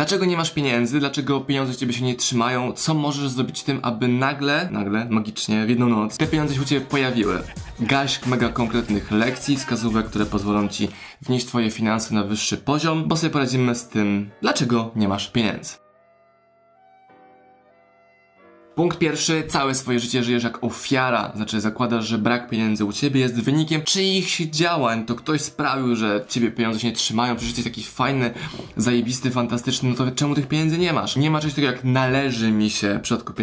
Dlaczego nie masz pieniędzy? Dlaczego pieniądze ciebie się nie trzymają? Co możesz zrobić tym, aby nagle, magicznie, w jedną noc, te pieniądze się u ciebie pojawiły? Gaś mega konkretnych lekcji, wskazówek, które pozwolą ci wnieść twoje finanse na wyższy poziom, bo sobie poradzimy z tym, dlaczego nie masz pieniędzy. Punkt pierwszy, całe swoje życie żyjesz jak ofiara, znaczy zakładasz, że brak pieniędzy u ciebie jest wynikiem czyichś działań, to ktoś sprawił, że ciebie pieniądze się nie trzymają, przecież jesteś taki fajny, zajebisty, fantastyczny, no to czemu tych pieniędzy nie masz? Nie ma czegoś takiego jak należy mi się w przypadku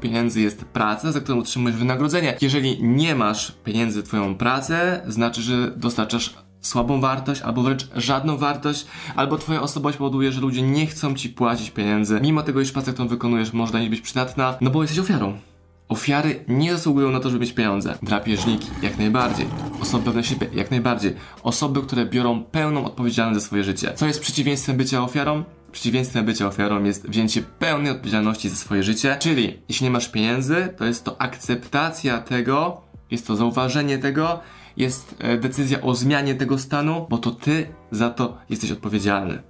pieniędzy jest praca, za którą utrzymujesz wynagrodzenie. Jeżeli nie masz pieniędzy za twoją pracę, znaczy, że dostarczasz słabą wartość, albo wręcz żadną wartość, albo twoja osobowość powoduje, że ludzie nie chcą ci płacić pieniędzy, mimo tego, iż pracę, którą wykonujesz, może dla nich być przydatna, no bo jesteś ofiarą. Ofiary nie zasługują na to, żeby mieć pieniądze. Drapieżniki, jak najbardziej. Osoby pewne siebie, jak najbardziej. Osoby, które biorą pełną odpowiedzialność za swoje życie. Co jest przeciwieństwem bycia ofiarą? Przeciwieństwem bycia ofiarą jest wzięcie pełnej odpowiedzialności za swoje życie, czyli jeśli nie masz pieniędzy, to jest to akceptacja tego, jest to zauważenie tego, jest decyzja o zmianie tego stanu, bo to ty za to jesteś odpowiedzialny.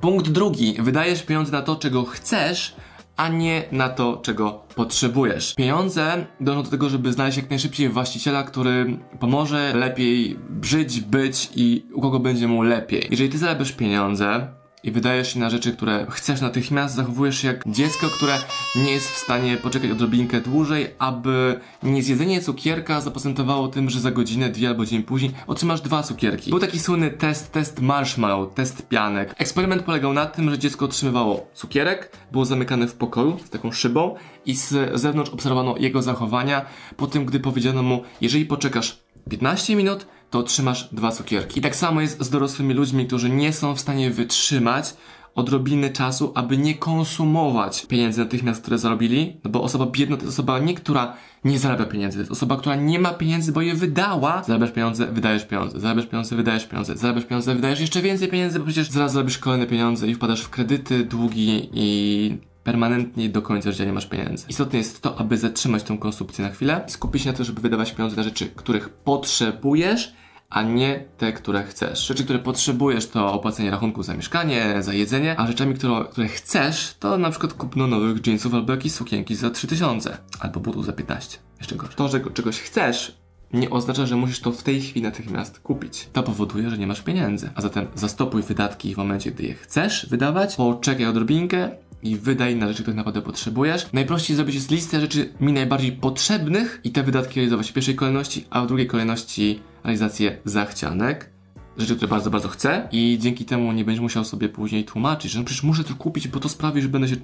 Punkt drugi. Wydajesz pieniądze na to, czego chcesz, a nie na to, czego potrzebujesz. Pieniądze dążą do tego, żeby znaleźć jak najszybciej właściciela, który pomoże lepiej żyć, być i u kogo będzie mu lepiej. Jeżeli ty zarabiasz pieniądze i wydajesz się na rzeczy, które chcesz natychmiast, zachowujesz się jak dziecko, które nie jest w stanie poczekać odrobinkę dłużej, aby niezjedzenie cukierka zaprocentowało tym, że za godzinę, dwie albo dzień później otrzymasz 2 cukierki. Był taki słynny test marshmallow, test pianek. Eksperyment polegał na tym, że dziecko otrzymywało cukierek, było zamykane w pokoju z taką szybą i z zewnątrz obserwowano jego zachowania po tym, gdy powiedziano mu, jeżeli poczekasz 15 minut, to otrzymasz 2 cukierki. I tak samo jest z dorosłymi ludźmi, którzy nie są w stanie wytrzymać odrobiny czasu, aby nie konsumować pieniędzy natychmiast, które zarobili, no bo osoba biedna to jest osoba nie, która nie zarabia pieniędzy, to jest osoba, która nie ma pieniędzy, bo je wydała. Zarabiasz pieniądze, wydajesz pieniądze, zarabiasz pieniądze, wydajesz pieniądze, zarabiasz pieniądze, wydajesz jeszcze więcej pieniędzy, bo przecież zaraz zarobisz kolejne pieniądze i wpadasz w kredyty, długi i permanentnie do końca życia nie masz pieniędzy. Istotne jest to, aby zatrzymać tą konsumpcję na chwilę, skupić się na tym, żeby wydawać pieniądze na rzeczy, których potrzebujesz, a nie te, które chcesz. Rzeczy, które potrzebujesz, to opłacenie rachunku za mieszkanie, za jedzenie, a rzeczami, które chcesz, to na przykład kupno nowych jeansów albo jakieś sukienki za 3000, albo butów za 15. Jeszcze gorzej. To, że czegoś chcesz, nie oznacza, że musisz to w tej chwili natychmiast kupić. To powoduje, że nie masz pieniędzy. A zatem zastopuj wydatki w momencie, gdy je chcesz wydawać, poczekaj odrobinkę i wydaj na rzeczy, których naprawdę potrzebujesz. Najprościej zrobić jest listę rzeczy mi najbardziej potrzebnych i te wydatki realizować w pierwszej kolejności, a w drugiej kolejności realizację zachcianek, rzeczy, które bardzo, bardzo chcę i dzięki temu nie będziesz musiał sobie później tłumaczyć, że no przecież muszę to kupić, bo to sprawi, że będę się...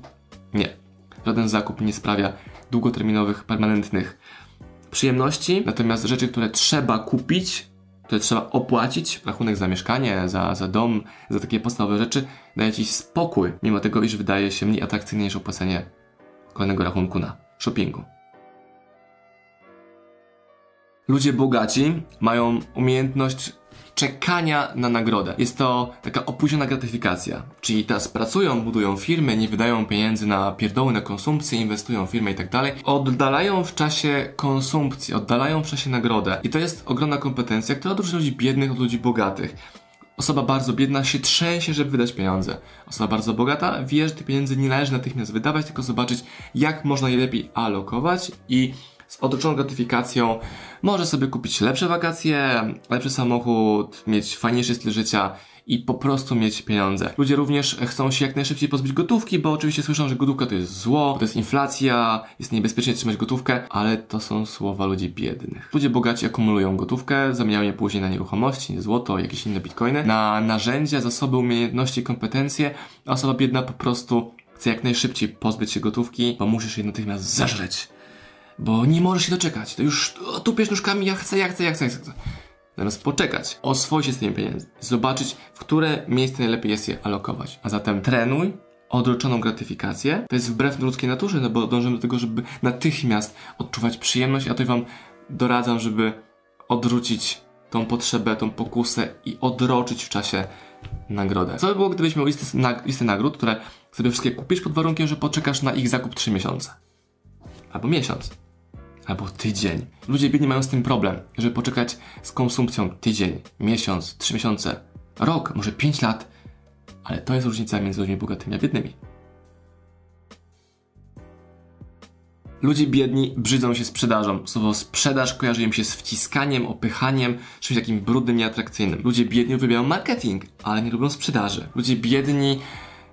Nie. Żaden zakup nie sprawia długoterminowych, permanentnych przyjemności, natomiast rzeczy, które trzeba kupić, które trzeba opłacić, rachunek za mieszkanie, za dom, za takie podstawowe rzeczy, daje ci spokój, mimo tego, iż wydaje się mniej atrakcyjne niż opłacenie kolejnego rachunku na shoppingu. Ludzie bogaci mają umiejętność czekania na nagrodę. Jest to taka opóźniona gratyfikacja, czyli teraz pracują, budują firmy, nie wydają pieniędzy na pierdoły, na konsumpcję, inwestują w firmę i tak dalej. Oddalają w czasie konsumpcji, oddalają w czasie nagrodę. I to jest ogromna kompetencja, która odróżnia ludzi biednych od ludzi bogatych. Osoba bardzo biedna się trzęsie, żeby wydać pieniądze. Osoba bardzo bogata wie, że tych pieniędzy nie należy natychmiast wydawać, tylko zobaczyć, jak można je lepiej alokować i z otoczoną gratyfikacją może sobie kupić lepsze wakacje, lepszy samochód, mieć fajniejszy styl życia i po prostu mieć pieniądze. Ludzie również chcą się jak najszybciej pozbyć gotówki, bo oczywiście słyszą, że gotówka to jest zło, to jest inflacja, jest niebezpiecznie trzymać gotówkę, ale to są słowa ludzi biednych. Ludzie bogaci akumulują gotówkę, zamieniają je później na nieruchomości, złoto, jakieś inne bitcoiny, na narzędzia, zasoby, umiejętności, kompetencje, a osoba biedna po prostu chce jak najszybciej pozbyć się gotówki, bo musisz je natychmiast zażreć. Bo nie możesz się doczekać, to już tupiesz nóżkami, ja chcę. Zamiast poczekać, oswoić się z tymi pieniędzmi, zobaczyć, w które miejsce najlepiej jest je alokować. A zatem trenuj odroczoną gratyfikację, to jest wbrew ludzkiej naturze, no bo dążymy do tego, żeby natychmiast odczuwać przyjemność, a to wam doradzam, żeby odrzucić tą potrzebę, tą pokusę i odroczyć w czasie nagrodę. Co by było, gdybyś miał listę nagród, które sobie wszystkie kupisz pod warunkiem, że poczekasz na ich zakup 3 miesiące. Albo miesiąc. Albo tydzień. Ludzie biedni mają z tym problem, żeby poczekać z konsumpcją tydzień, miesiąc, 3 miesiące, rok, może 5 lat, ale to jest różnica między ludźmi bogatymi a biednymi. Ludzie biedni brzydzą się sprzedażą. Słowo sprzedaż kojarzy im się z wciskaniem, opychaniem, czymś takim brudnym, nieatrakcyjnym. Ludzie biedni lubią marketing, ale nie lubią sprzedaży. Ludzie biedni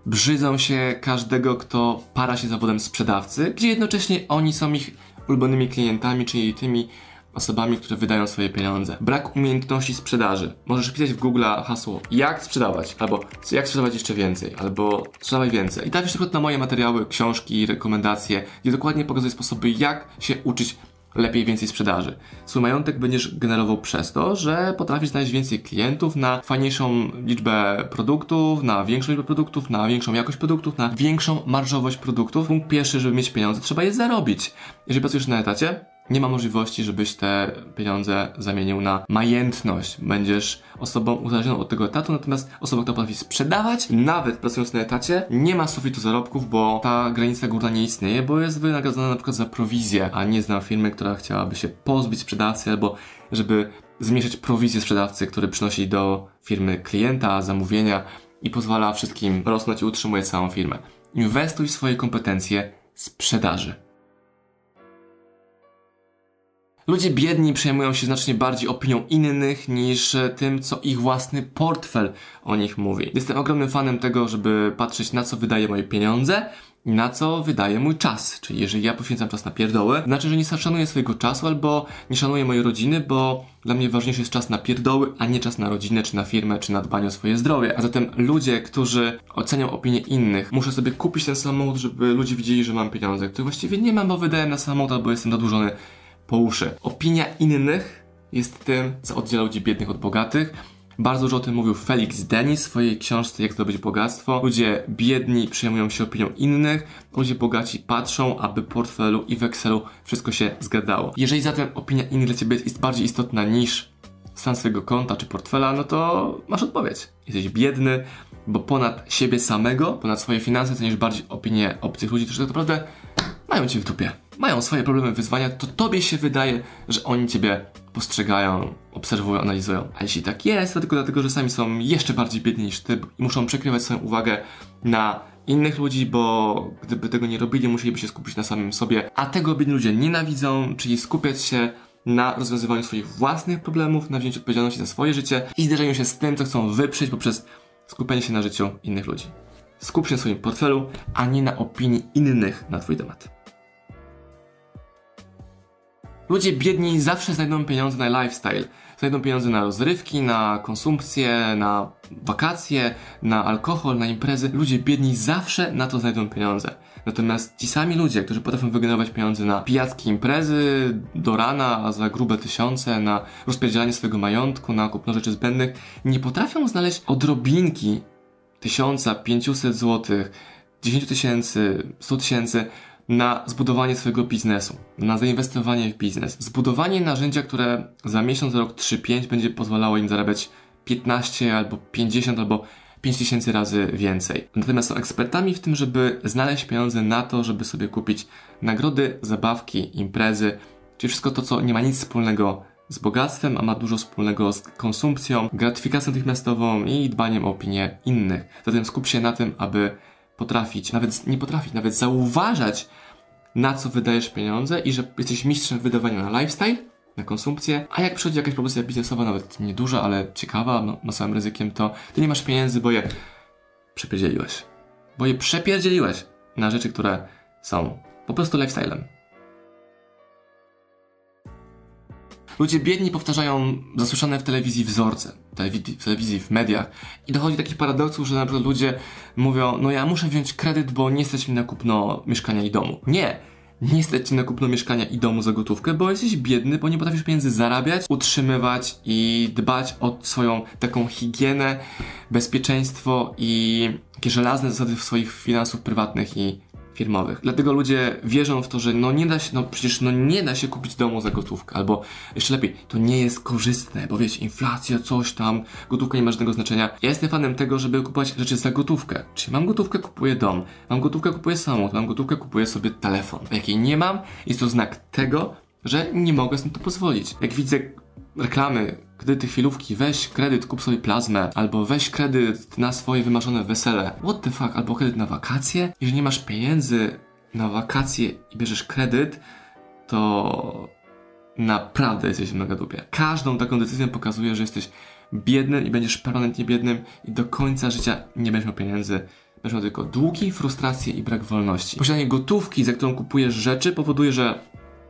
brzydzą się każdego, kto para się zawodem sprzedawcy, gdzie jednocześnie oni są ich ulubionymi klientami, czyli tymi osobami, które wydają swoje pieniądze. Brak umiejętności sprzedaży. Możesz wpisać w Google hasło jak sprzedawać, albo jak sprzedawać jeszcze więcej, albo sprzedawaj więcej. I trafisz tylko na moje materiały, książki, rekomendacje, gdzie dokładnie pokazuję sposoby, jak się uczyć lepiej więcej sprzedaży. Swój majątek będziesz generował przez to, że potrafisz znaleźć więcej klientów na fajniejszą liczbę produktów, na większą liczbę produktów, na większą jakość produktów, na większą marżowość produktów. Punkt pierwszy, żeby mieć pieniądze, trzeba je zarobić. Jeżeli pracujesz na etacie, nie ma możliwości, żebyś te pieniądze zamienił na majętność. Będziesz osobą uzależnioną od tego etatu, natomiast osoba, która potrafi sprzedawać, nawet pracując na etacie, nie ma sufitu zarobków, bo ta granica górna nie istnieje, bo jest wynagradzana na przykład za prowizję, a nie znam firmy, która chciałaby się pozbyć sprzedawcy, albo żeby zmniejszyć prowizję sprzedawcy, który przynosi do firmy klienta, zamówienia i pozwala wszystkim rosnąć i utrzymuje całą firmę. Inwestuj w swoje kompetencje sprzedaży. Ludzie biedni przejmują się znacznie bardziej opinią innych niż tym, co ich własny portfel o nich mówi. Jestem ogromnym fanem tego, żeby patrzeć, na co wydaję moje pieniądze i na co wydaję mój czas. Czyli jeżeli ja poświęcam czas na pierdoły, znaczy, że nie szanuję swojego czasu albo nie szanuję mojej rodziny, bo dla mnie ważniejszy jest czas na pierdoły, a nie czas na rodzinę, czy na firmę, czy na dbanie o swoje zdrowie. A zatem ludzie, którzy ocenią opinię innych, muszę sobie kupić ten samochód, żeby ludzie widzieli, że mam pieniądze, których właściwie nie mam, bo wydałem na samochód albo jestem zadłużony po uszy. Opinia innych jest tym, co oddziela ludzi biednych od bogatych. Bardzo dużo o tym mówił Felix Denis w swojej książce Jak zdobyć bogactwo. Ludzie biedni przejmują się opinią innych, ludzie bogaci patrzą, aby w portfelu i w Excelu wszystko się zgadzało. Jeżeli zatem opinia innych dla ciebie jest bardziej istotna niż stan swojego konta czy portfela, no to masz odpowiedź. Jesteś biedny, bo ponad siebie samego, ponad swoje finanse cenisz bardziej opinię obcych ludzi, którzy tak naprawdę mają cię w dupie. Mają swoje problemy, wyzwania, to tobie się wydaje, że oni ciebie postrzegają, obserwują, analizują. A jeśli tak jest, to tylko dlatego, że sami są jeszcze bardziej biedni niż ty i muszą przekrywać swoją uwagę na innych ludzi, bo gdyby tego nie robili, musieliby się skupić na samym sobie. A tego biedni ludzie nienawidzą, czyli skupiać się na rozwiązywaniu swoich własnych problemów, na wzięciu odpowiedzialności za swoje życie i zderzeniu się z tym, co chcą wyprzeć poprzez skupienie się na życiu innych ludzi. Skup się na swoim portfelu, a nie na opinii innych na twój temat. Ludzie biedni zawsze znajdą pieniądze na lifestyle. Znajdą pieniądze na rozrywki, na konsumpcję, na wakacje, na alkohol, na imprezy. Ludzie biedni zawsze na to znajdą pieniądze. Natomiast ci sami ludzie, którzy potrafią wygenerować pieniądze na pijackie imprezy, do rana, a za grube tysiące, na rozpierdzielanie swojego majątku, na kupno rzeczy zbędnych, nie potrafią znaleźć odrobinki 1000, 500 zł, 10 tysięcy, 100 tysięcy, na zbudowanie swojego biznesu, na zainwestowanie w biznes. Zbudowanie narzędzia, które za miesiąc, rok, 3, 5 będzie pozwalało im zarabiać 15 albo 50 albo 5000 razy więcej. Natomiast są ekspertami w tym, żeby znaleźć pieniądze na to, żeby sobie kupić nagrody, zabawki, imprezy, czyli wszystko to, co nie ma nic wspólnego z bogactwem, a ma dużo wspólnego z konsumpcją, gratyfikacją natychmiastową i dbaniem o opinię innych. Zatem skup się na tym, aby nawet zauważać, na co wydajesz pieniądze i że jesteś mistrzem w wydawaniu na lifestyle, na konsumpcję, a jak przychodzi jakaś propozycja biznesowa, nawet nieduża, ale ciekawa, ma samym ryzykiem, to ty nie masz pieniędzy, bo je przepierdzieliłeś. Na rzeczy, które są po prostu lifestylem. Ludzie biedni powtarzają zasłyszane w telewizji wzorce, w telewizji, w mediach i dochodzi do takich paradoksów, że na przykład ludzie mówią, no ja muszę wziąć kredyt, bo nie stać mi na kupno mieszkania i domu. Nie stać ci na kupno mieszkania i domu za gotówkę, bo jesteś biedny, bo nie potrafisz pieniędzy zarabiać, utrzymywać i dbać o swoją taką higienę, bezpieczeństwo i takie żelazne zasady swoich finansów prywatnych i firmowych. Dlatego ludzie wierzą w to, że nie da się kupić domu za gotówkę, albo jeszcze lepiej, to nie jest korzystne, bo wiecie, inflacja, coś tam, gotówka nie ma żadnego znaczenia. Ja jestem fanem tego, żeby kupować rzeczy za gotówkę. Czyli mam gotówkę, kupuję dom, mam gotówkę, kupuję samochód, mam gotówkę, kupuję sobie telefon. A jak jej nie mam, jest to znak tego, że nie mogę sobie to pozwolić. Jak widzę reklamy kredyty chwilówki, weź kredyt, kup sobie plazmę, albo weź kredyt na swoje wymarzone wesele. What the fuck, albo kredyt na wakacje? Jeżeli nie masz pieniędzy na wakacje i bierzesz kredyt, to naprawdę jesteś w mega dupie. Każdą taką decyzję pokazuje, że jesteś biednym i będziesz permanentnie biednym i do końca życia nie będziesz miał pieniędzy. Będziesz miał tylko długi, frustracje i brak wolności. Posiadanie gotówki, za którą kupujesz rzeczy, powoduje, że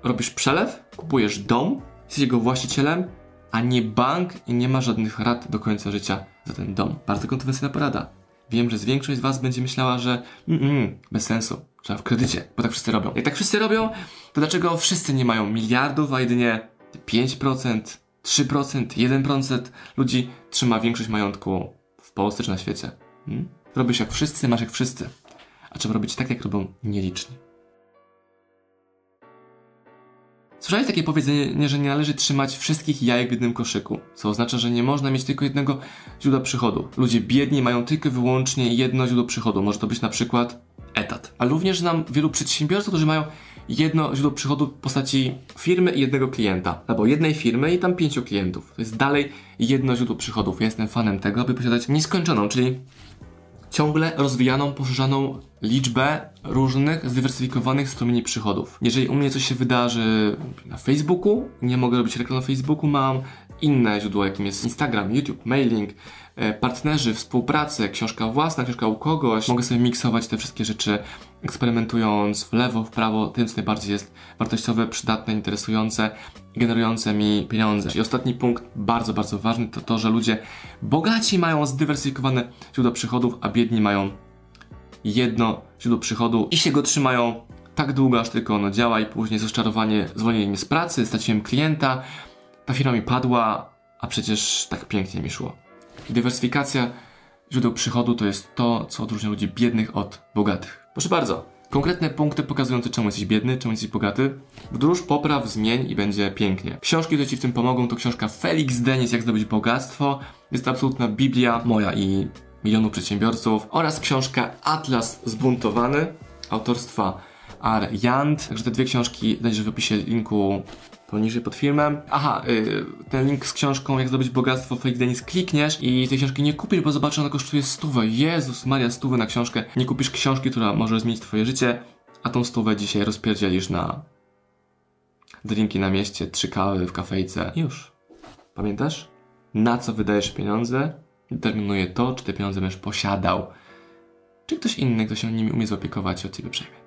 robisz przelew, kupujesz dom, jesteś jego właścicielem, a nie bank i nie ma żadnych rad do końca życia za ten dom. Bardzo kontrowersyjna porada. Wiem, że większość z was będzie myślała, że bez sensu, trzeba w kredycie, bo tak wszyscy robią. Jak tak wszyscy robią, to dlaczego wszyscy nie mają miliardów, a jedynie 5%, 3%, 1% ludzi trzyma większość majątku w Polsce czy na świecie? Robisz jak wszyscy, masz jak wszyscy. A trzeba robić tak, jak robią nieliczni. Słyszałeś takie powiedzenie, że nie należy trzymać wszystkich jajek w jednym koszyku, co oznacza, że nie można mieć tylko jednego źródła przychodu. Ludzie biedni mają tylko i wyłącznie jedno źródło przychodu. Może to być na przykład etat. Ale również znam wielu przedsiębiorców, którzy mają jedno źródło przychodu w postaci firmy i jednego klienta. Albo jednej firmy i tam 5 klientów. To jest dalej jedno źródło przychodów. Ja jestem fanem tego, aby posiadać nieskończoną, czyli ciągle rozwijaną, poszerzaną liczbę różnych, zdywersyfikowanych strumieni przychodów. Jeżeli u mnie coś się wydarzy na Facebooku, nie mogę robić reklam na Facebooku, mam inne źródło, jakim jest Instagram, YouTube, mailing, partnerzy, współpracę, książka własna, książka u kogoś. Mogę sobie miksować te wszystkie rzeczy, eksperymentując w lewo, w prawo, tym co najbardziej jest wartościowe, przydatne, interesujące, generujące mi pieniądze. I ostatni punkt, bardzo, bardzo ważny, to to, że ludzie bogaci mają zdywersyfikowane źródła przychodów, a biedni mają jedno źródło przychodu i się go trzymają tak długo, aż tylko ono działa i później rozczarowanie, zwolnienie mnie z pracy, straciłem klienta, ta firma mi padła, a przecież tak pięknie mi szło. I dywersyfikacja źródeł przychodu to jest to, co odróżnia ludzi biednych od bogatych. Proszę bardzo, konkretne punkty pokazujące, czemu jesteś biedny, czemu jesteś bogaty. Wdróż, popraw, zmień i będzie pięknie. Książki, które ci w tym pomogą, to książka Felix Dennis, Jak zdobyć bogactwo. Jest to absolutna biblia moja i milionów przedsiębiorców. Oraz książka Atlas Zbuntowany autorstwa R. Jand. Także te dwie książki znajdziesz w opisie linku poniżej pod filmem. Aha, ten link z książką Jak zdobyć bogactwo Felix Dennis klikniesz i tej książki nie kupisz, bo zobaczysz, ona kosztuje 100. Jezus Maria, 100 na książkę. Nie kupisz książki, która może zmienić twoje życie, a tą 100 dzisiaj rozpierdzielisz na drinki na mieście, 3 kawy w kafejce. Już. Pamiętasz? Na co wydajesz pieniądze? Determinuje to, czy te pieniądze będziesz posiadał. Czy ktoś inny, kto się nimi umie zaopiekować, od ciebie przejmie.